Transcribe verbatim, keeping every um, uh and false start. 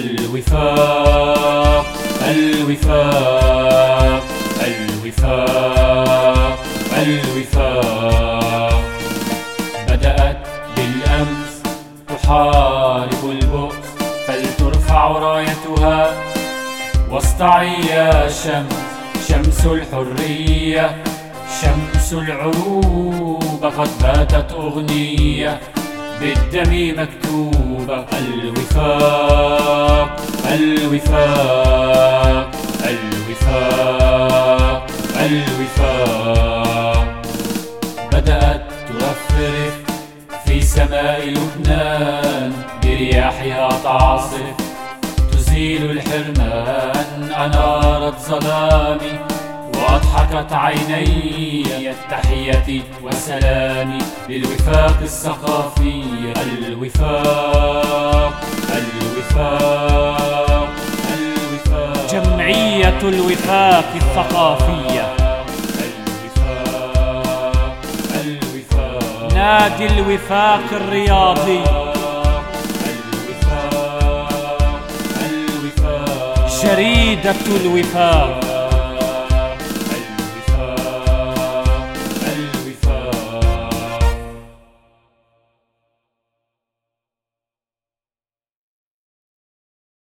الوفاق الوفاق الوفاق الوفاق بدأت بالأمس تحارب البؤس، فلترفع رايتها واستعي يا شمس، شمس الحرية شمس العروبة، قد باتت أغنية بالدم مكتوبة. الوفاق الوفاق الوفاق الوفاق بدأت ترفرف في سماء لبنان، برياحها تعاصف تزيل الحرمان. أنارت ظلامي وأضحكت عيني تحيتي وسلامي للوفاق الثقافي. الوفاق الوفاق الوفاق جمعية الوفاق الثقافية، الوفاق الوفاق نادي الوفاق الرياضي، الوفاق الوفاق جريدة الوفاق.